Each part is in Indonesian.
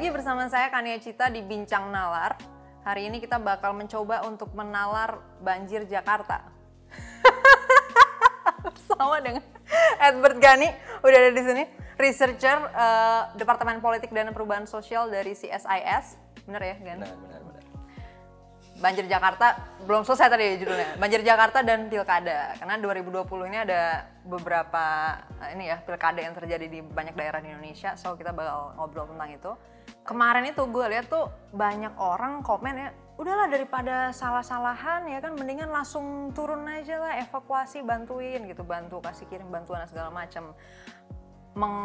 lagi bersama saya Kania Cita di Bincang Nalar. Hari ini kita bakal mencoba untuk menalar banjir Jakarta. Sama dengan Edward Gani, udah ada di sini, researcher Departemen Politik dan Perubahan Sosial dari CSIS. Bener ya, Gan? Benar. Banjir Jakarta, belum selesai tadi judulnya. Banjir Jakarta dan Pilkada. Karena 2020 ini ada beberapa pilkada yang terjadi di banyak daerah di Indonesia. So kita bakal ngobrol tentang itu. Kemarin itu gue lihat tuh banyak orang komen ya, udahlah daripada salah-salahan ya kan, mendingan langsung turun aja lah, evakuasi, bantuin gitu, bantu kasih kirim bantuan segala macam.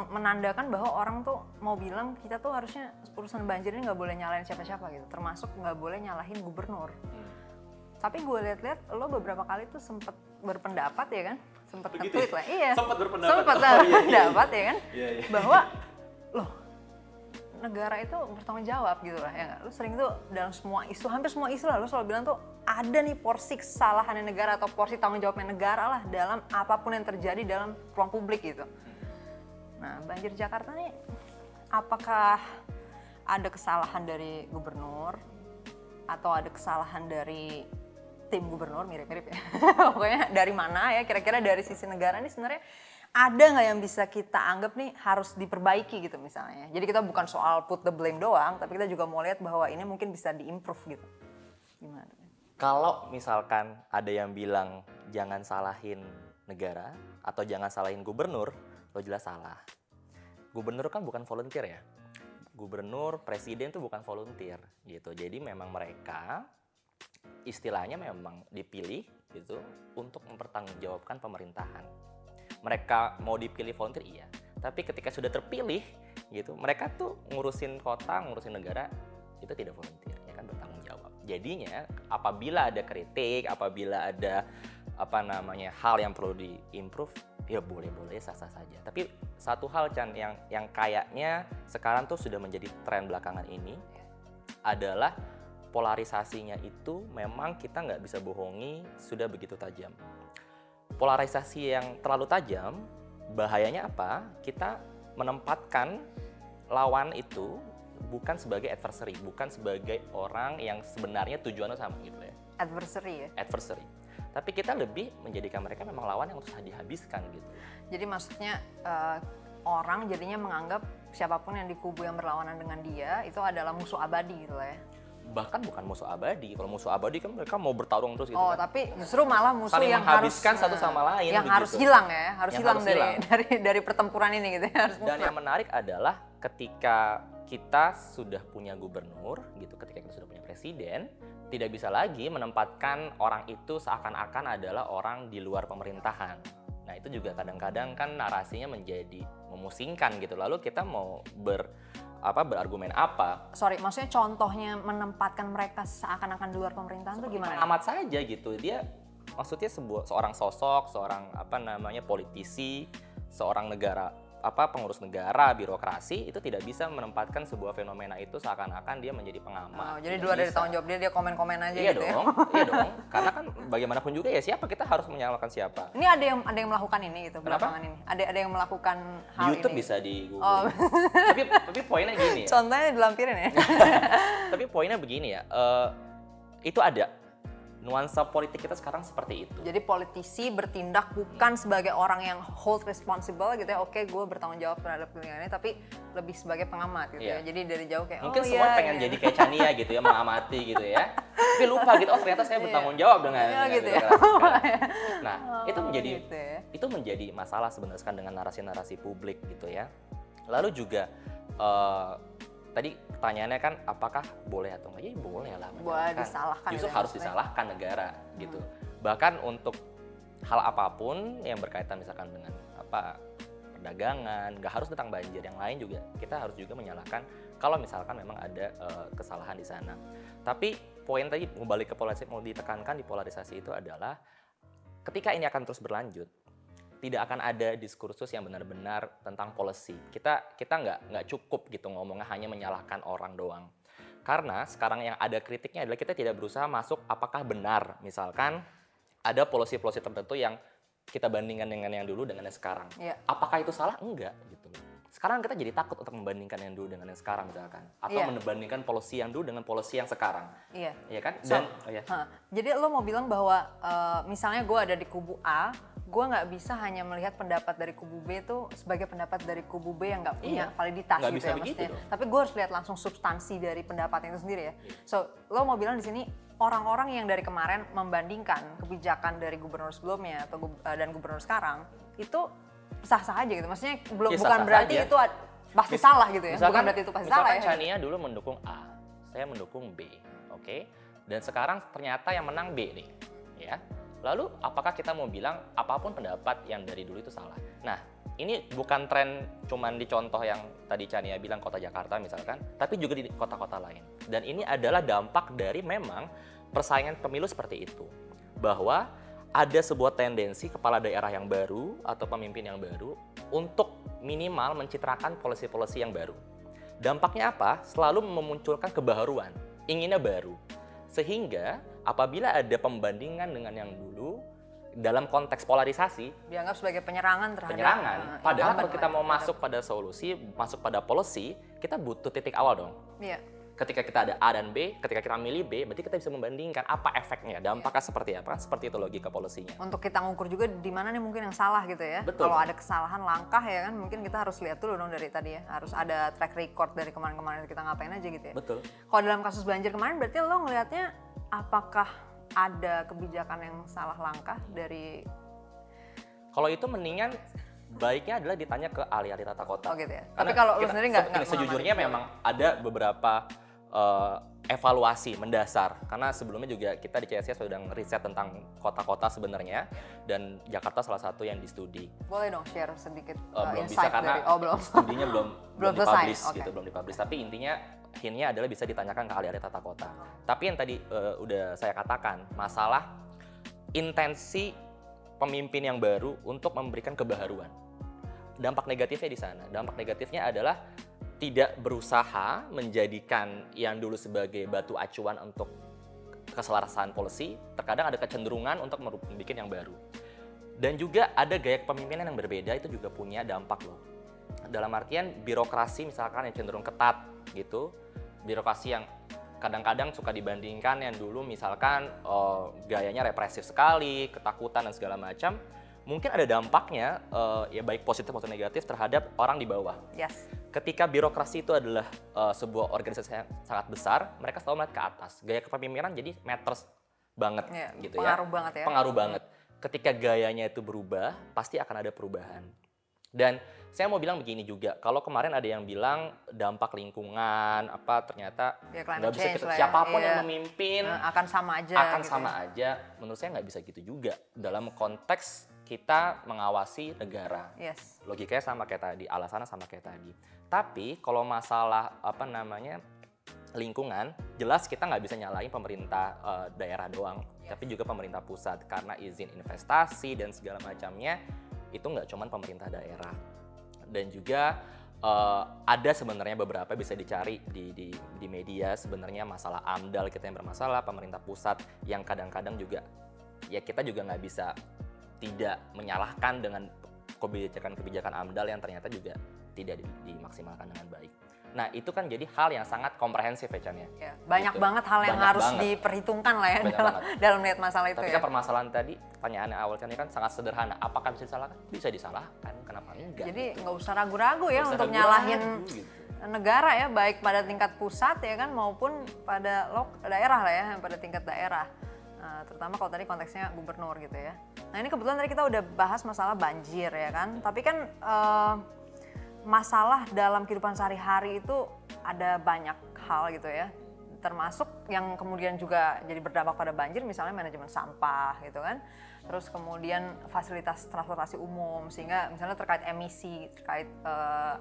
Menandakan bahwa orang tuh mau bilang kita tuh harusnya urusan banjir ini nggak boleh nyalahin siapa-siapa gitu, termasuk nggak boleh nyalahin gubernur. Tapi gue lihat-lihat lo beberapa kali tuh sempet berpendapat ya kan, sempet nge-tweet lah, iya. Sempet berpendapat ya kan, bahwa loh negara itu bertanggung jawab gitu lah ya nggak? Lo sering tuh dalam semua isu, hampir semua isu lah lo selalu bilang tuh ada nih porsi kesalahannya negara atau porsi tanggung jawabnya negara lah dalam apapun yang terjadi dalam ruang publik gitu. Nah, banjir Jakarta nih, apakah ada kesalahan dari gubernur atau ada kesalahan dari tim gubernur, mirip-mirip ya, pokoknya dari mana ya, kira-kira dari sisi negara nih sebenarnya ada nggak yang bisa kita anggap nih harus diperbaiki gitu misalnya. Jadi kita bukan soal put the blame doang, tapi kita juga mau lihat bahwa ini mungkin bisa diimprove gitu. Gimana? Kalau misalkan ada yang bilang jangan salahin negara atau jangan salahin gubernur, lo jelas salah. Gubernur kan bukan volunteer ya. Gubernur, presiden tuh bukan volunteer gitu. Jadi memang mereka istilahnya memang dipilih gitu untuk mempertanggungjawabkan pemerintahan. Mereka mau dipilih volunteer iya, tapi ketika sudah terpilih gitu, mereka tuh ngurusin kota, ngurusin negara itu tidak volunteer, ya kan bertanggung jawab. Jadinya apabila ada kritik, apabila ada hal yang perlu diimprove, ya boleh-boleh sah-sah saja. Tapi satu hal Chan yang kayaknya sekarang tuh sudah menjadi tren belakangan ini adalah polarisasinya itu memang kita nggak bisa bohongi sudah begitu tajam. Polarisasi yang terlalu tajam bahayanya apa? Kita menempatkan lawan itu bukan sebagai adversary, bukan sebagai orang yang sebenarnya tujuannya sama gitu ya. Adversary ya? Adversary. Tapi kita lebih menjadikan mereka memang lawan yang harus dihabiskan gitu. Jadi maksudnya orang jadinya menganggap siapapun yang di kubu yang berlawanan dengan dia itu adalah musuh abadi gitu ya? Bahkan bukan musuh abadi, kalau musuh abadi kan mereka mau bertarung terus gitu. Oh kan? Tapi justru malah musuh saling yang menghabiskan satu sama lain. Yang begitu. Harus hilang ya, harus hilang. Dari pertempuran ini gitu ya. Dan yang menarik adalah ketika kita sudah punya gubernur gitu, ketika kita sudah punya presiden, tidak bisa lagi menempatkan orang itu seakan-akan adalah orang di luar pemerintahan. Nah itu juga kadang-kadang kan narasinya menjadi memusingkan gitu. Lalu kita mau berargumen apa? Sorry, maksudnya contohnya menempatkan mereka seakan-akan di luar pemerintahan itu gimana? Amat saja gitu. Dia maksudnya seorang sosok, seorang politisi, seorang negara pengurus negara, birokrasi itu tidak bisa menempatkan sebuah fenomena itu seakan-akan dia menjadi pengamat. Oh, jadi luar dari tanggung jawab dia komen-komen aja iya gitu. Iya dong, ya? Iya dong. Karena kan bagaimanapun juga ya siapa kita harus menyalahkan siapa. Ini ada yang melakukan ini gitu belakangan ini. Ada yang melakukan hal YouTube ini. Bisa di Google. Oh. tapi poinnya gini ya. Contohnya dilampirin ya. Tapi poinnya begini ya. Itu ada. Nuansa politik kita sekarang seperti itu. Jadi politisi bertindak bukan sebagai orang yang hold responsible gitu ya. Oke, gue bertanggung jawab terhadap pilihannya, tapi lebih sebagai pengamat gitu ya. Jadi dari jauh kayak mungkin semua pengen jadi kayak Chania gitu ya, mengamati gitu ya. Tapi lupa gitu, oh ternyata saya bertanggung jawab dengan gitu ya. Nah, itu menjadi masalah sebenarnya kan dengan narasi-narasi publik gitu ya. Lalu juga tadi pertanyaannya kan apakah boleh atau enggak? Ya boleh lah. Boleh disalahkan. Justru harus disalahkan negara gitu. Bahkan untuk hal apapun yang berkaitan misalkan dengan perdagangan, nggak harus tentang banjir yang lain juga. Kita harus juga menyalahkan kalau misalkan memang ada kesalahan di sana. Tapi poin tadi kembali ke polarisasi, mau ditekankan di polarisasi itu adalah ketika ini akan terus berlanjut. Tidak akan ada diskursus yang benar-benar tentang policy. Kita nggak cukup gitu ngomongnya hanya menyalahkan orang doang. Karena sekarang yang ada kritiknya adalah kita tidak berusaha masuk apakah benar. Misalkan ada policy tertentu yang kita bandingkan dengan yang dulu dengan yang sekarang. Ya. Apakah itu salah? Enggak gitu. Sekarang kita jadi takut untuk membandingkan yang dulu dengan yang sekarang misalkan, atau membandingkan polisi yang dulu dengan polisi yang sekarang. Iya. Iya kan? Dan jadi lo mau bilang bahwa misalnya gue ada di kubu A, gue nggak bisa hanya melihat pendapat dari kubu B itu sebagai pendapat dari kubu B yang nggak punya validitas gak gitu ya maksudnya. Tapi gue harus lihat langsung substansi dari pendapatnya itu sendiri ya. So lo mau bilang di sini orang-orang yang dari kemarin membandingkan kebijakan dari gubernur sebelumnya atau dan gubernur sekarang itu sah-sah aja gitu. Maksudnya belum bukan berarti itu pasti salah gitu ya. Bukan berarti itu pasti salah ya. Misalkan Chania dulu mendukung A, saya mendukung B, oke? Dan sekarang ternyata yang menang B nih, ya. Lalu apakah kita mau bilang apapun pendapat yang dari dulu itu salah? Nah, ini bukan tren cuman di contoh yang tadi Chania bilang kota Jakarta misalkan, tapi juga di kota-kota lain. Dan ini adalah dampak dari memang persaingan pemilu seperti itu. Bahwa ada sebuah tendensi kepala daerah yang baru atau pemimpin yang baru untuk minimal mencitrakan polisi-polisi yang baru. Dampaknya apa? Selalu memunculkan kebaharuan, inginnya baru. Sehingga apabila ada pembandingan dengan yang dulu dalam konteks polarisasi dianggap sebagai penyerangan terhadap padahal kalau kita mau masuk pada solusi, masuk pada policy, kita butuh titik awal dong. Iya. Ketika kita ada A dan B, ketika kita milih B, berarti kita bisa membandingkan apa efeknya, dampaknya seperti apa, seperti itu logika polisinya. Untuk kita ngukur juga di mana nih mungkin yang salah gitu ya. Betul. Kalau ada kesalahan langkah ya kan, mungkin kita harus lihat dulu dong dari tadi ya. Harus ada track record dari kemarin-kemarin kita ngapain aja gitu ya. Betul. Kalau dalam kasus banjir kemarin berarti lo ngelihatnya apakah ada kebijakan yang salah langkah dari... Kalau itu mendingan baiknya adalah ditanya ke ahli-ahli tata kota. Oh gitu ya. Karena tapi kalau lo sendiri nggak sejujurnya memang ada beberapa evaluasi mendasar, karena sebelumnya juga kita di CSIS sudah ngeriset tentang kota-kota sebenarnya, dan Jakarta salah satu yang di-studi. Boleh dong share sedikit belum insight bisa karena dari, studinya belum dipublish gitu, belum dipublish. Tapi intinya hintnya adalah bisa ditanyakan ke ahli-ahli tata kota. Tapi yang tadi udah saya katakan, masalah intensi pemimpin yang baru untuk memberikan kebaharuan. Dampak negatifnya di sana. Dampak negatifnya adalah tidak berusaha menjadikan yang dulu sebagai batu acuan untuk keselarasan polisi, terkadang ada kecenderungan untuk membuat yang baru. Dan juga ada gaya kepemimpinan yang berbeda, itu juga punya dampak loh. Dalam artian birokrasi misalkan yang cenderung ketat gitu, birokrasi yang kadang-kadang suka dibandingkan yang dulu misalkan gayanya represif sekali, ketakutan dan segala macam, mungkin ada dampaknya ya baik positif maupun negatif terhadap orang di bawah. Yes. Ketika birokrasi itu adalah sebuah organisasi yang sangat besar, mereka selalu melihat ke atas. Gaya kepemimpinan jadi matters banget gitu pengaruh banget ya. Pengaruh banget. Ketika gayanya itu berubah, pasti akan ada perubahan. Dan saya mau bilang begini juga, kalau kemarin ada yang bilang dampak lingkungan, apa ternyata nggak bisa kita, siapapun yang memimpin akan sama aja. Akan gitu sama aja. Menurut saya nggak bisa gitu juga dalam konteks kita mengawasi negara. Yes. Logikanya sama kayak tadi, alasannya sama kayak tadi. Tapi kalau masalah apa namanya lingkungan, jelas kita nggak bisa nyalain pemerintah daerah doang, tapi juga pemerintah pusat karena izin investasi dan segala macamnya itu nggak cuman pemerintah daerah. Dan juga ada sebenarnya beberapa bisa dicari di media sebenarnya masalah AMDAL kita yang bermasalah, pemerintah pusat yang kadang-kadang juga ya kita juga nggak bisa tidak menyalahkan dengan kebijakan-kebijakan AMDAL yang ternyata juga tidak dimaksimalkan dengan baik. Nah itu kan jadi hal yang sangat komprehensif ya Chania. Banyak gitu. Banget hal yang harus diperhitungkan lah ya dalam melihat masalah itu. Tapi kan permasalahan tadi, pertanyaan awal Chania kan sangat sederhana. Apakah bisa disalahkan? Bisa disalahkan, kenapa enggak? Jadi nggak gitu. Usah ragu-ragu ya untuk nyalahin negara ya, baik pada tingkat pusat ya kan maupun pada daerah lah ya, pada tingkat daerah. Terutama kalau tadi konteksnya gubernur gitu ya. Nah ini kebetulan tadi kita udah bahas masalah banjir ya kan. Tapi kan masalah dalam kehidupan sehari-hari itu ada banyak hal gitu ya. Termasuk yang kemudian juga jadi berdampak pada banjir misalnya manajemen sampah gitu kan. Terus kemudian fasilitas transportasi umum sehingga misalnya terkait emisi, terkait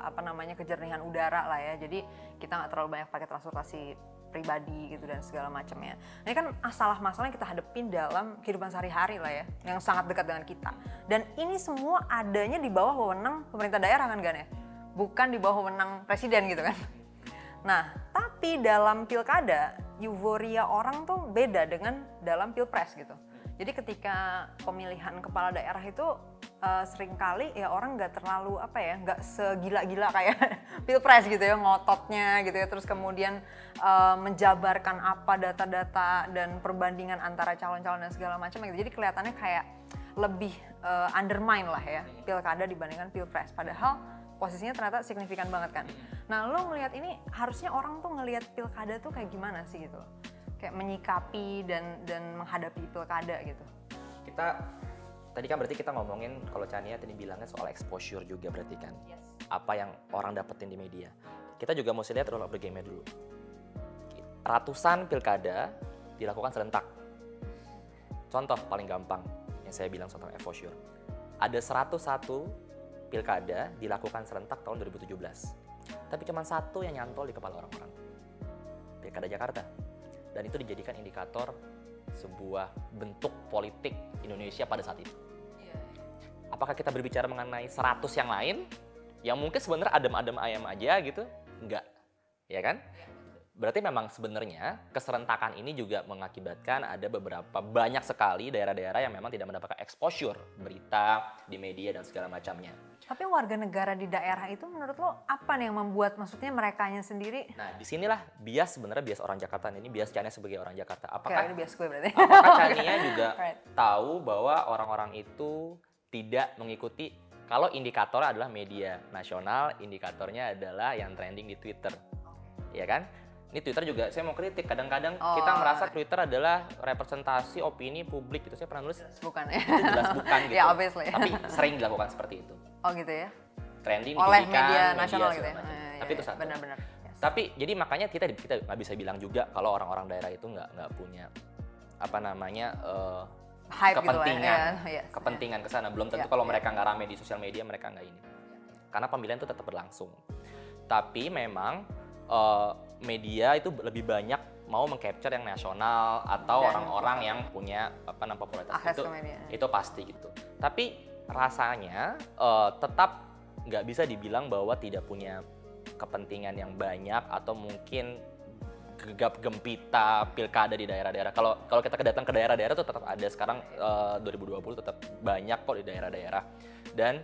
apa namanya kejernihan udara lah ya. Jadi kita nggak terlalu banyak pakai transportasi pribadi gitu dan segala macamnya. Nah, ini kan masalah-masalah yang kita hadepin dalam kehidupan sehari-hari lah ya, yang sangat dekat dengan kita. Dan ini semua adanya di bawah wewenang pemerintah daerah kan Gan ya? Bukan di bawah wewenang presiden gitu kan. Nah, tapi dalam pilkada euforia orang tuh beda dengan dalam pilpres gitu. Jadi ketika pemilihan kepala daerah itu seringkali ya orang nggak terlalu apa ya, nggak segila-gila kayak pilpres gitu ya, ngototnya gitu ya, terus kemudian menjabarkan apa data-data dan perbandingan antara calon-calon dan segala macam gitu. Jadi kelihatannya kayak lebih undermine lah ya pilkada dibandingkan pilpres, padahal posisinya ternyata signifikan banget kan. Nah lo ngelihat ini harusnya orang tuh ngelihat pilkada tuh kayak gimana sih gitu, kayak menyikapi dan menghadapi pilkada gitu. Tadi kan berarti kita ngomongin, kalau Kania tadi bilangnya soal exposure juga berarti kan. Yes. Apa yang orang dapetin di media. Kita juga mesti lihat rule of the game-nya dulu. Ratusan pilkada dilakukan serentak. Contoh paling gampang yang saya bilang tentang exposure. Ada 101 pilkada dilakukan serentak tahun 2017. Tapi cuma satu yang nyantol di kepala orang-orang. Pilkada Jakarta. Dan itu dijadikan indikator sebuah bentuk politik Indonesia pada saat itu. Apakah kita berbicara mengenai 100 yang lain yang mungkin sebenarnya adem-adem ayam aja gitu? Enggak, ya kan? Berarti memang sebenarnya keserentakan ini juga mengakibatkan ada banyak sekali daerah-daerah yang memang tidak mendapatkan exposure berita di media dan segala macamnya. Tapi warga negara di daerah itu menurut lo apa nih yang membuat, maksudnya merekanya sendiri? Nah disinilah bias, sebenarnya bias orang Jakarta ini, bias Kania sebagai orang Jakarta. Apakah ini bias gue berarti? Apakah Kania juga tahu bahwa orang-orang itu tidak mengikuti, kalau indikatornya adalah media nasional, indikatornya adalah yang trending di Twitter, ya kan? Ini Twitter juga saya mau kritik, kadang-kadang kita merasa Twitter adalah representasi opini publik gitu. Saya pernah nulis, bukan ya? Itu jelas bukan gitu. Ya, obviously. Tapi sering dilakukan seperti itu. Oh gitu ya? Trending oleh media nasional gitu ya? Tapi itu satu. Benar-benar. Yes. Tapi jadi makanya kita nggak bisa bilang juga kalau orang-orang daerah itu nggak punya apa namanya kepentingan ke sana. Belum tentu kalau mereka nggak rame di sosial media mereka nggak ini. Karena pemilihan itu tetap berlangsung. Tapi memang media itu lebih banyak mau meng-capture yang nasional atau orang-orang yang punya apa namanya popularitas itu pasti gitu. Tapi rasanya tetap nggak bisa dibilang bahwa tidak punya kepentingan yang banyak atau mungkin gegap gempita pilkada di daerah-daerah. Kalau kita datang ke daerah-daerah itu tetap ada sekarang 2020 tetap banyak kok di daerah-daerah dan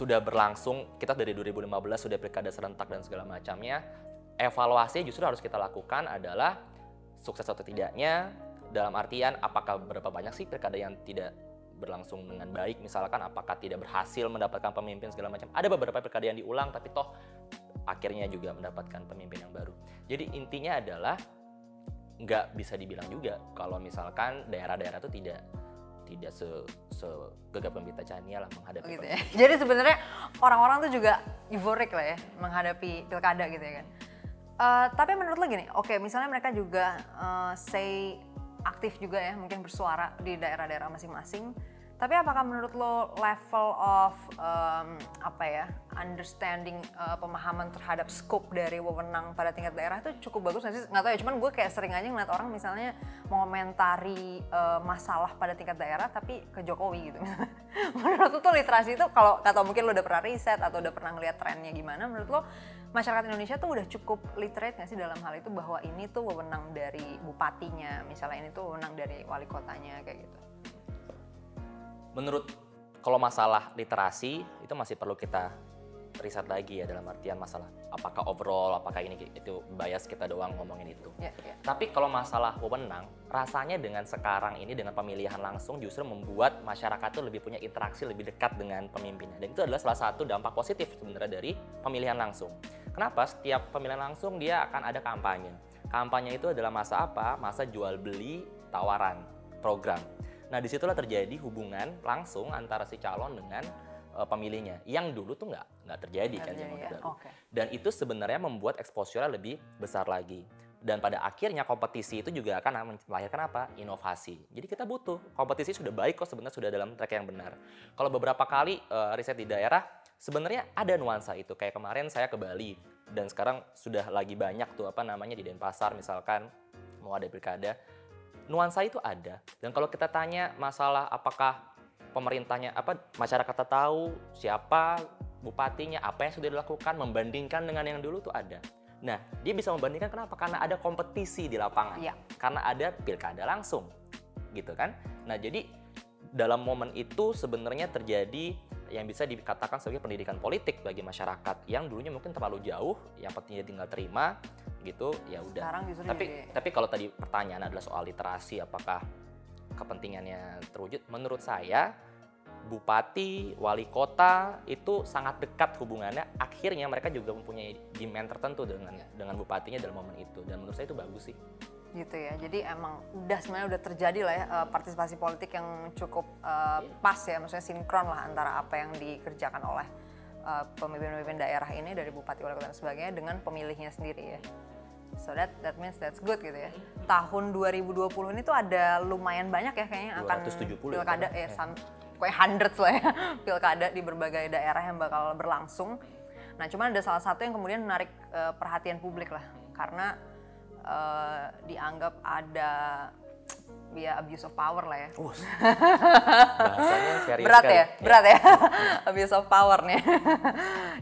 sudah berlangsung, kita dari 2015 sudah pilkada serentak dan segala macamnya. Evaluasi justru harus kita lakukan adalah sukses atau tidaknya, dalam artian apakah berapa banyak sih pilkada yang tidak berlangsung dengan baik, misalkan apakah tidak berhasil mendapatkan pemimpin segala macam. Ada beberapa pilkada yang diulang tapi toh akhirnya juga mendapatkan pemimpin yang baru. Jadi intinya adalah nggak bisa dibilang juga kalau misalkan daerah-daerah itu tidak segagap gempita Kania lah menghadapi gitu ya. Jadi sebenarnya orang-orang tuh juga euforik lah ya menghadapi pilkada gitu ya kan. Tapi menurut lo gini, oke, misalnya mereka juga say aktif juga ya, mungkin bersuara di daerah-daerah masing-masing. Tapi apakah menurut lo level of understanding, pemahaman terhadap scope dari wewenang pada tingkat daerah itu cukup bagus nggak sih? Nggak tahu ya, cuman gue kayak sering aja ngeliat orang misalnya mengomentari masalah pada tingkat daerah tapi ke Jokowi gitu. Menurut lo tuh literasi itu, kalau atau mungkin lo udah pernah riset atau udah pernah ngeliat trennya gimana, menurut lo masyarakat Indonesia tuh udah cukup literate nggak sih dalam hal itu, bahwa ini tuh wewenang dari bupatinya, misalnya ini tuh wewenang dari wali kotanya kayak gitu? Menurut, kalau masalah literasi itu masih perlu kita riset lagi ya, dalam artian masalah apakah overall, apakah ini itu bias kita doang ngomongin itu. Tapi kalau masalah wewenang, rasanya dengan sekarang ini dengan pemilihan langsung justru membuat masyarakat tuh lebih punya interaksi lebih dekat dengan pemimpinnya. Dan itu adalah salah satu dampak positif sebenarnya dari pemilihan langsung. Kenapa? Setiap pemilihan langsung dia akan ada kampanye. Kampanye itu adalah masa apa? Masa jual beli tawaran program. Nah disitulah terjadi hubungan langsung antara si calon dengan pemilihnya, yang dulu tuh nggak terjadi kan zaman dulu. Dan itu sebenarnya membuat exposure-nya lebih besar lagi. Dan pada akhirnya kompetisi itu juga akan melahirkan apa? Inovasi. Jadi kita butuh kompetisi, sudah baik kok sebenarnya, sudah dalam track yang benar. Kalau beberapa kali riset di daerah sebenarnya ada nuansa itu. Kayak kemarin saya ke Bali dan sekarang sudah lagi banyak tuh apa namanya di Denpasar misalkan mau ada pilkada. Nuansa itu ada, dan kalau kita tanya masalah apakah pemerintahnya, masyarakatnya tahu siapa bupatinya, apa yang sudah dilakukan, membandingkan dengan yang dulu tuh ada. Nah, dia bisa membandingkan kenapa? Karena ada kompetisi di lapangan, karena ada pilkada langsung. gitu kan. Nah jadi dalam momen itu sebenarnya terjadi yang bisa dikatakan sebagai pendidikan politik bagi masyarakat yang dulunya mungkin terlalu jauh, yang pentingnya tinggal terima gitu ya udah. Tapi kalau tadi pertanyaan adalah soal literasi apakah kepentingannya terwujud, menurut saya bupati, wali kota itu sangat dekat hubungannya. Akhirnya mereka juga mempunyai demand tertentu dengan bupatinya dalam momen itu, dan menurut saya itu bagus sih. Gitu ya, jadi emang udah sebenarnya udah terjadi lah ya partisipasi politik yang cukup pas ya, maksudnya sinkron lah antara apa yang dikerjakan oleh pemimpin-pemimpin daerah ini dari bupati, wali kota dan sebagainya dengan pemilihnya sendiri ya. So that means that's good gitu ya. Tahun 2020 ini tuh ada lumayan banyak ya kayaknya akan pilkada ya, kayak hundreds lah ya pilkada di berbagai daerah yang bakal berlangsung. Nah cuman ada salah satu yang kemudian menarik perhatian publik lah karena dianggap ada ya abuse of power lah ya. Bahasanya serius berat sekali. Ya, berat ya. Abuse of power nih.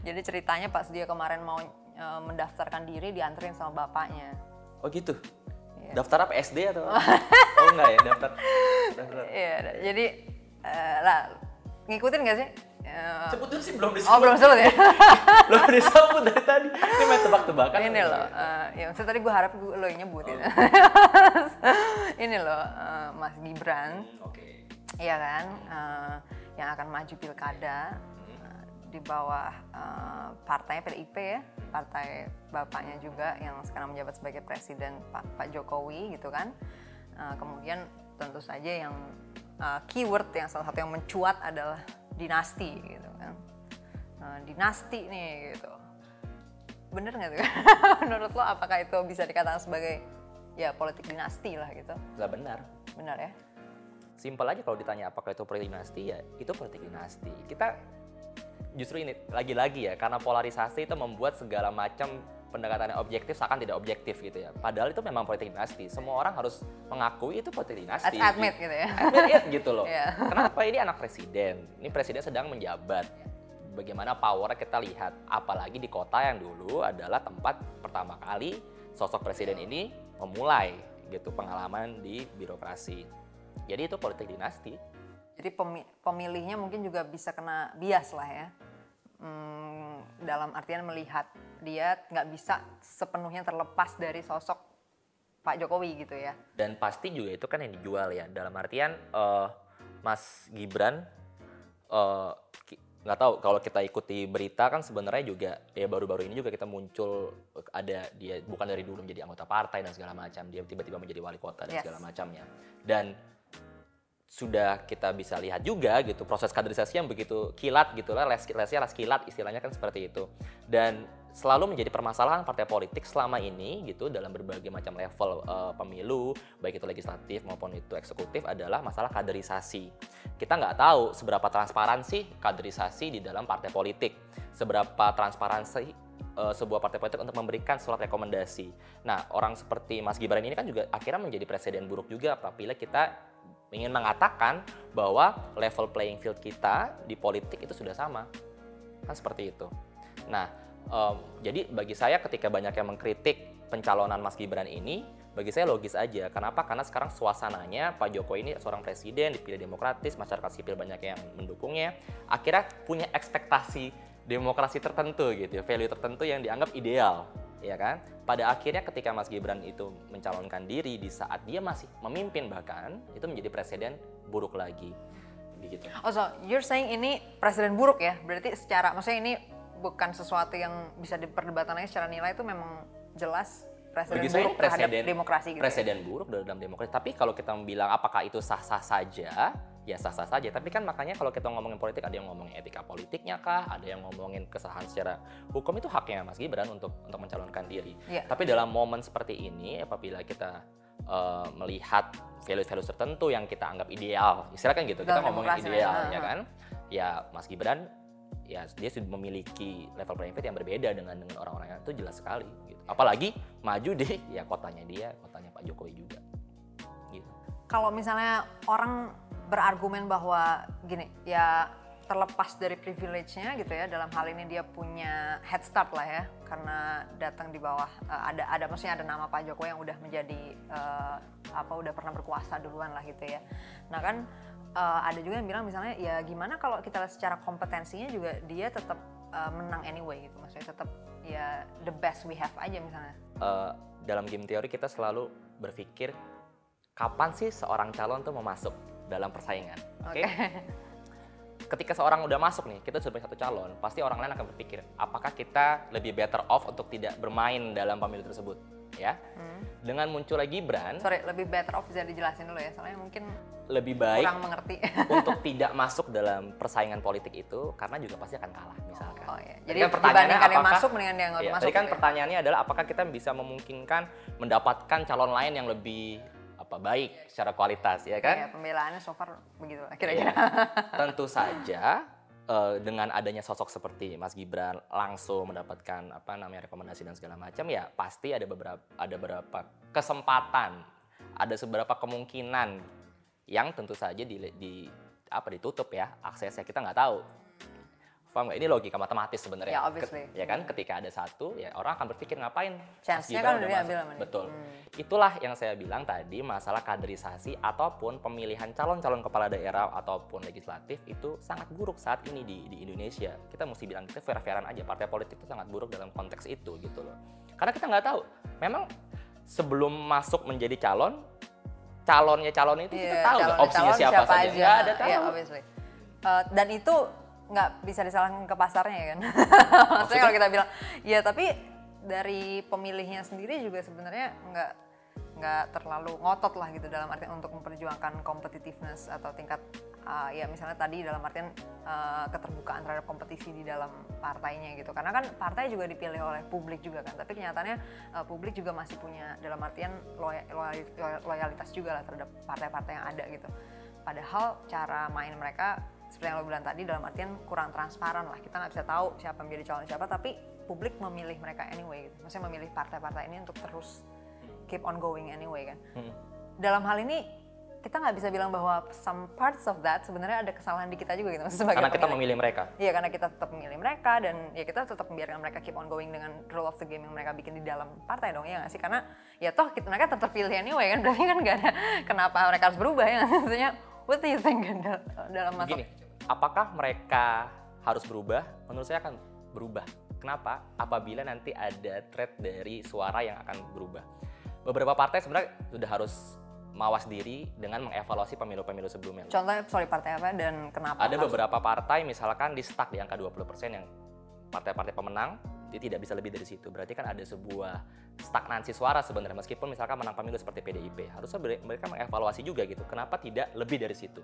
Jadi ceritanya pas dia kemarin mau mendaftarkan diri dianterin sama bapaknya. Oh gitu. Ya. Daftar apa SD atau? Oh enggak ya, daftar. Iya, jadi ngikutin nggak sih? Sebutin sih belum disebut. Oh belum disebut ya? Belum disebut dari tadi. Ini main tebak-tebakan. Ini loh, ya maksudnya tadi gue harap lo yang nyebutin. Oh. Ini loh Mas Gibran, okay. Iya kan, yang akan maju pilkada di bawah partainya PDIP ya, partai bapaknya juga yang sekarang menjabat sebagai presiden Pak Jokowi gitu kan. Kemudian tentu saja yang keyword yang salah satu yang mencuat adalah dinasti gitu kan, dinasti nih gitu, bener nggak tuh? Menurut lo apakah itu bisa dikatakan sebagai ya politik dinasti lah gitu? Nggak benar ya? Simpel aja kalau ditanya apakah itu politik dinasti ya itu politik dinasti. Kita justru ini lagi-lagi ya karena polarisasi itu membuat segala macam pendekatan yang objektif seakan tidak objektif gitu ya. Padahal itu memang politik dinasti. Semua orang harus mengakui itu politik dinasti. Admit gitu ya. Admit it gitu loh. Yeah. Kenapa ini anak presiden? Ini presiden sedang menjabat. Bagaimana powernya kita lihat. Apalagi di kota yang dulu adalah tempat pertama kali sosok presiden ini memulai gitu pengalaman di birokrasi. Jadi itu politik dinasti. Jadi pemilihnya mungkin juga bisa kena bias lah ya. Dalam artian melihat dia nggak bisa sepenuhnya terlepas dari sosok Pak Jokowi gitu ya. Dan pasti juga itu kan yang dijual ya. Dalam artian Mas Gibran nggak tahu kalau kita ikuti berita kan sebenarnya juga ya baru-baru ini juga kita muncul ada dia bukan dari dulu menjadi anggota partai dan segala macam, dia tiba-tiba menjadi wali kota dan segala macamnya. Dan sudah kita bisa lihat juga gitu proses kaderisasi yang begitu kilat gitulah, les kilat istilahnya kan seperti itu, dan selalu menjadi permasalahan partai politik selama ini gitu dalam berbagai macam level pemilu baik itu legislatif maupun itu eksekutif adalah masalah kaderisasi. Kita nggak tahu seberapa transparansi kaderisasi di dalam partai politik, seberapa transparansi sebuah partai politik untuk memberikan surat rekomendasi. Nah orang seperti Mas Gibran ini kan juga akhirnya menjadi presiden buruk juga apabila kita ingin mengatakan bahwa level playing field kita di politik itu sudah sama, kan seperti itu. Nah, jadi bagi saya ketika banyak yang mengkritik pencalonan Mas Gibran ini, bagi saya logis aja. Kenapa? Karena sekarang suasananya Pak Jokowi ini seorang presiden, dipilih demokratis, masyarakat sipil banyak yang mendukungnya, akhirnya punya ekspektasi demokrasi tertentu gitu, value tertentu yang dianggap ideal. Ya kan? Pada akhirnya ketika Mas Gibran itu mencalonkan diri di saat dia masih memimpin bahkan itu menjadi presiden buruk lagi. Gitu. Oh, so you're saying ini presiden buruk ya? Berarti secara maksudnya ini bukan sesuatu yang bisa diperdebatannya secara nilai itu memang jelas presiden buruk terhadap demokrasi gitu. Presiden buruk dalam demokrasi. Tapi kalau kita bilang apakah itu sah-sah saja? Ya sah-sah saja, tapi kan makanya kalau kita ngomongin politik ada yang ngomongin etika politiknya kah, ada yang ngomongin kesahan secara hukum, itu haknya Mas Gibran untuk mencalonkan diri. Yeah. Tapi dalam momen seperti ini apabila kita melihat value-value tertentu yang kita anggap ideal, istilah kan gitu, kita ngomongin ideal ya kan, ya Mas Gibran ya dia sudah memiliki level playing field yang berbeda dengan orang-orang itu jelas sekali. Gitu. Apalagi maju di ya kotanya dia, kotanya Pak Jokowi juga. Gitu. Kalau misalnya orang berargumen bahwa gini ya terlepas dari privilege-nya gitu ya, dalam hal ini dia punya head start lah ya, karena datang di bawah maksudnya ada nama Pak Jokowi yang udah menjadi udah pernah berkuasa duluan lah gitu ya. Nah kan ada juga yang bilang misalnya ya gimana kalau kita lihat secara kompetensinya juga dia tetap menang anyway gitu, maksudnya tetap ya the best we have aja misalnya. Dalam game teori kita selalu berpikir kapan sih seorang calon tuh mau masuk dalam persaingan, oke? Ketika seorang udah masuk nih, kita sudah punya satu calon, pasti orang lain akan berpikir, apakah kita lebih better off untuk tidak bermain dalam pemilu tersebut, ya? Dengan munculnya Gibran... Sorry, lebih better off bisa dijelasin dulu ya, soalnya mungkin lebih baik kurang mengerti. Untuk tidak masuk dalam persaingan politik itu, karena juga pasti akan kalah, misalkan. Oh, iya. Jadi kan pertanyaannya apakah, yang masuk, mendingan yang nggak masuk. Jadi kan pertanyaannya adalah, apakah kita bisa memungkinkan mendapatkan calon lain yang lebih baik secara kualitas, ya kan? Ya, pembelaannya so far begitu kira-kira. Ya. Tentu saja dengan adanya sosok seperti Mas Gibran langsung mendapatkan rekomendasi dan segala macam, ya pasti ada beberapa kesempatan, ada beberapa kemungkinan yang tentu saja ditutup ya aksesnya, kita nggak tahu. Paham nggak? Ini logika matematis sebenarnya. Ya, ya kan, ketika ada satu, ya orang akan berpikir ngapain? Chance-nya kan udah diambil. Betul. Itulah yang saya bilang tadi, masalah kaderisasi ataupun pemilihan calon-calon kepala daerah ataupun legislatif itu sangat buruk saat ini di Indonesia. Kita mesti bilang kita fair-fairan aja, partai politik itu sangat buruk dalam konteks itu gitu loh. Karena kita nggak tahu. Memang sebelum masuk menjadi calon, calon itu kita tahu nggak opsinya siapa saja. Nggak ada tahu. Yeah, dan itu nggak bisa disalahkan ke pasarnya ya kan. Maksudnya kalau kita bilang, ya tapi dari pemilihnya sendiri juga sebenarnya nggak terlalu ngotot lah gitu, dalam artian untuk memperjuangkan competitiveness atau tingkat ya misalnya tadi dalam artian keterbukaan terhadap kompetisi di dalam partainya gitu. Karena kan partai juga dipilih oleh publik juga kan, tapi kenyataannya publik juga masih punya dalam artian loyalitas juga lah terhadap partai-partai yang ada gitu. Padahal cara main mereka seperti yang lo bilang tadi, dalam artian kurang transparan lah, kita nggak bisa tahu siapa menjadi calon siapa, tapi publik memilih mereka anyway gitu. Maksudnya memilih partai-partai ini untuk terus keep on going anyway kan. Dalam hal ini kita nggak bisa bilang bahwa some parts of that sebenarnya ada kesalahan di kita juga gitu, sebagai karena pemilih. Kita memilih mereka. Iya, karena kita tetap memilih mereka, dan ya kita tetap membiarkan mereka keep on going dengan rule of the game yang mereka bikin di dalam partai dong, ya nggak sih? Karena ya toh mereka tetap pilih anyway kan, berarti kan nggak ada kenapa mereka harus berubah ya nggak sih? Maksudnya what do you think dalam masalah? Gini, apakah mereka harus berubah? Menurut saya akan berubah. Kenapa? Apabila nanti ada thread dari suara yang akan berubah. Beberapa partai sebenarnya sudah harus mawas diri dengan mengevaluasi pemilu-pemilu sebelumnya. Contohnya, partai apa dan kenapa? Ada beberapa partai misalkan di stuck di angka 20%, yang partai-partai pemenang dia tidak bisa lebih dari situ. Berarti kan ada sebuah stagnansi suara sebenarnya, meskipun misalkan menang pemilu seperti PDIP. Harusnya mereka mengevaluasi juga gitu, kenapa tidak lebih dari situ.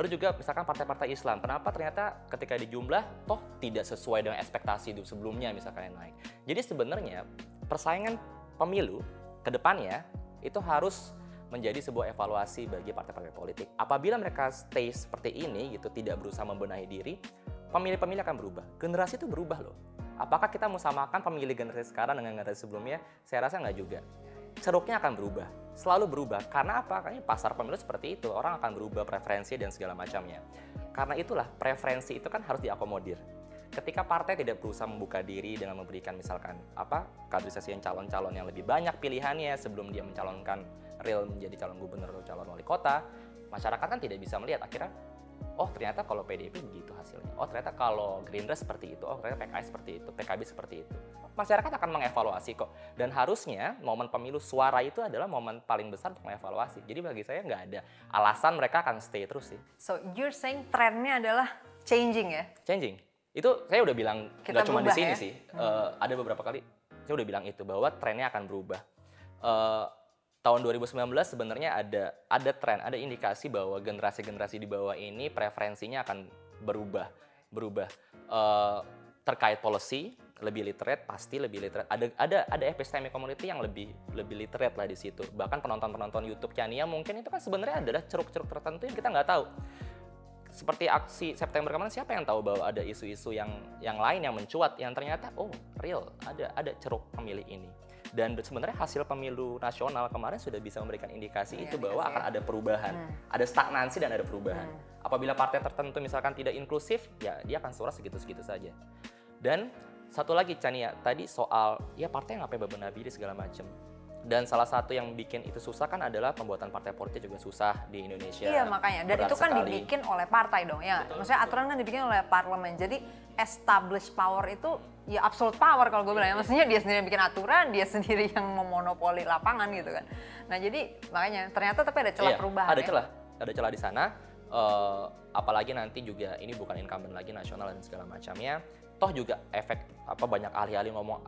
Lalu juga misalkan partai-partai Islam, kenapa ternyata ketika dijumlah toh tidak sesuai dengan ekspektasi sebelumnya misalkan yang naik. Jadi sebenarnya persaingan pemilu ke depannya itu harus menjadi sebuah evaluasi bagi partai-partai politik. Apabila mereka stay seperti ini gitu, tidak berusaha membenahi diri, pemilih-pemilih akan berubah. Generasi itu berubah loh. Apakah kita mau samakan pemilih generasi sekarang dengan generasi sebelumnya? Saya rasa nggak juga. Ceruknya akan berubah, selalu berubah. Karena apa? Karena pasar pemilu seperti itu, orang akan berubah preferensi dan segala macamnya. Karena itulah preferensi itu kan harus diakomodir. Ketika partai tidak berusaha membuka diri dengan memberikan misalkan kaderisasi calon-calon yang lebih banyak pilihannya sebelum dia mencalonkan real menjadi calon gubernur atau calon wali kota, masyarakat kan tidak bisa melihat akhirnya, oh ternyata kalau PDIP begitu hasilnya, oh ternyata kalau Gerindra seperti itu, oh ternyata PKI seperti itu, PKB seperti itu. Masyarakat akan mengevaluasi kok, dan harusnya momen pemilu suara itu adalah momen paling besar untuk mengevaluasi. Jadi bagi saya nggak ada alasan mereka akan stay terus sih. So you're saying trennya adalah changing ya? Changing. Itu saya udah bilang nggak cuma di sini ya? Sih, ada beberapa kali saya udah bilang itu, bahwa trennya akan berubah. Tahun 2019 sebenarnya ada tren, ada indikasi bahwa generasi-generasi di bawah ini preferensinya akan berubah. Terkait policy, lebih literate, pasti lebih literate. Ada epistemic community yang lebih literate lah di situ. Bahkan penonton-penonton YouTube Kania mungkin itu kan sebenarnya adalah ceruk-ceruk tertentu yang kita nggak tahu. Seperti aksi September kemarin, siapa yang tahu bahwa ada isu-isu yang lain yang mencuat, yang ternyata oh real, ada ceruk pemilih ini. Dan sebenarnya hasil pemilu nasional kemarin sudah bisa memberikan indikasi itu bahwa akan ada perubahan. Ada stagnansi dan ada perubahan. Apabila partai tertentu misalkan tidak inklusif, ya dia akan suara segitu-segitu saja. Dan satu lagi Kania, tadi soal ya partai ngapain bebenah diri segala macam. Dan salah satu yang bikin itu susah kan adalah pembuatan partai politik juga susah di Indonesia. Iya makanya, dan itu kan dibikin oleh partai dong ya. Betul, maksudnya betul. Aturan kan dibikin oleh parlemen, jadi established power itu ya absolute power kalau gue bilang ya. Maksudnya dia sendiri yang bikin aturan, dia sendiri yang memonopoli lapangan gitu kan. Nah jadi makanya ternyata tapi ada celah perubahan. Ada celah di sana. Apalagi nanti juga ini bukan incumbent lagi nasional dan segala macamnya. Toh juga efek banyak ahli-ahli ngomong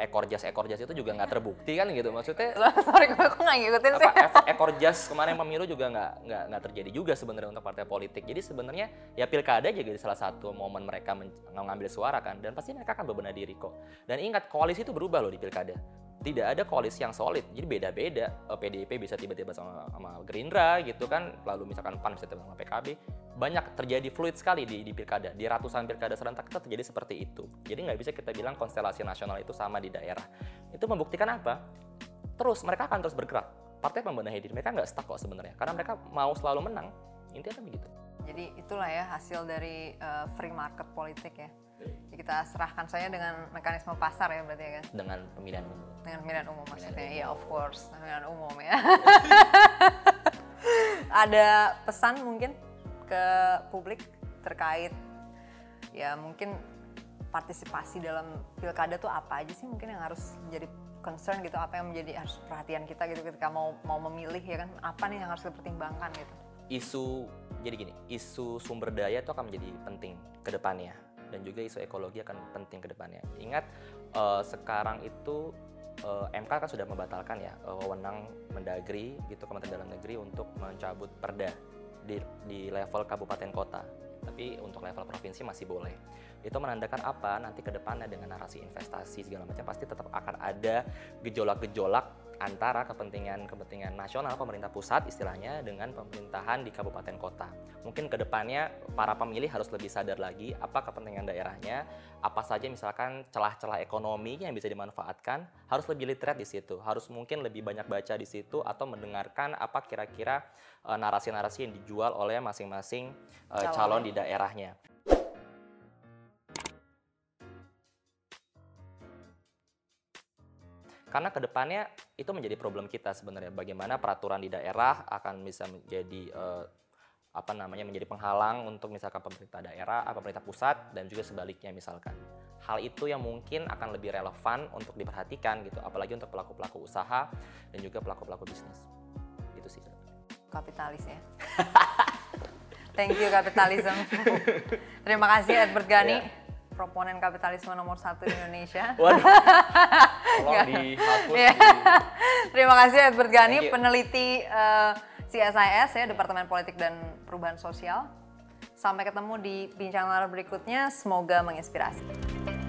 ekor jas itu juga nggak terbukti kan gitu maksudnya. Sorry gue nggak ngikutin sih. Ekor jas kemarin pemilu juga nggak terjadi juga sebenarnya untuk partai politik. Jadi sebenarnya ya pilkada jadi salah satu momen mereka mengambil suara kan, dan pasti mereka akan berbenah diri kok. Dan ingat koalisi itu berubah loh di pilkada. Tidak ada koalisi yang solid, jadi beda-beda. PDIP bisa tiba-tiba sama Gerindra gitu kan, lalu misalkan PAN bisa tiba-tiba sama PKB. Banyak terjadi fluid sekali di pilkada, di ratusan pilkada serentak itu terjadi seperti itu. Jadi nggak bisa kita bilang konstelasi nasional itu sama di daerah. Itu membuktikan apa? Mereka akan terus bergerak. Partai pembenahi diri, mereka nggak stuck kok sebenarnya, karena mereka mau selalu menang. Intinya kan begitu. Jadi itulah ya hasil dari free market politik ya. Jadi kita serahkan saja dengan mekanisme pasar ya berarti ya kan? Dengan pemilihan umum. Dengan pemilihan umum maksudnya, ya of course, pemilihan umum ya. Ada pesan mungkin ke publik terkait ya mungkin partisipasi dalam pilkada tuh apa aja sih mungkin yang harus menjadi concern gitu, apa yang menjadi harus perhatian kita gitu ketika mau memilih ya kan, apa nih yang harus dipertimbangkan gitu. Isu sumber daya itu akan menjadi penting ke depannya. Dan juga isu ekologi akan penting ke depannya. Ingat sekarang itu MK kan sudah membatalkan ya wewenang Mendagri gitu, Kementerian Dalam Negeri untuk mencabut perda di level kabupaten kota. Tapi untuk level provinsi masih boleh. Itu menandakan apa? Nanti ke depannya dengan narasi investasi segala macam pasti tetap akan ada gejolak-gejolak antara kepentingan nasional pemerintah pusat istilahnya dengan pemerintahan di kabupaten kota. Mungkin ke depannya para pemilih harus lebih sadar lagi apa kepentingan daerahnya, apa saja misalkan celah-celah ekonomi yang bisa dimanfaatkan, harus lebih literate di situ, harus mungkin lebih banyak baca di situ atau mendengarkan apa kira-kira narasi-narasi yang dijual oleh masing-masing calon di daerahnya. Karena kedepannya itu menjadi problem kita sebenarnya, bagaimana peraturan di daerah akan bisa menjadi menjadi penghalang untuk misalkan pemerintah daerah, pemerintah pusat dan juga sebaliknya misalkan. Hal itu yang mungkin akan lebih relevan untuk diperhatikan gitu, apalagi untuk pelaku-pelaku usaha dan juga pelaku-pelaku bisnis. Gitu sih. Kapitalis ya. Thank you kapitalism. Terima kasih Edward Gani. Yeah. Proponen kapitalisme nomor 1 di Indonesia. Waduh, tolong dihapus. Yeah. Terima kasih Edward Gani, peneliti CSIS ya, Departemen Politik dan Perubahan Sosial. Sampai ketemu di Bincang Nalar berikutnya, semoga menginspirasi.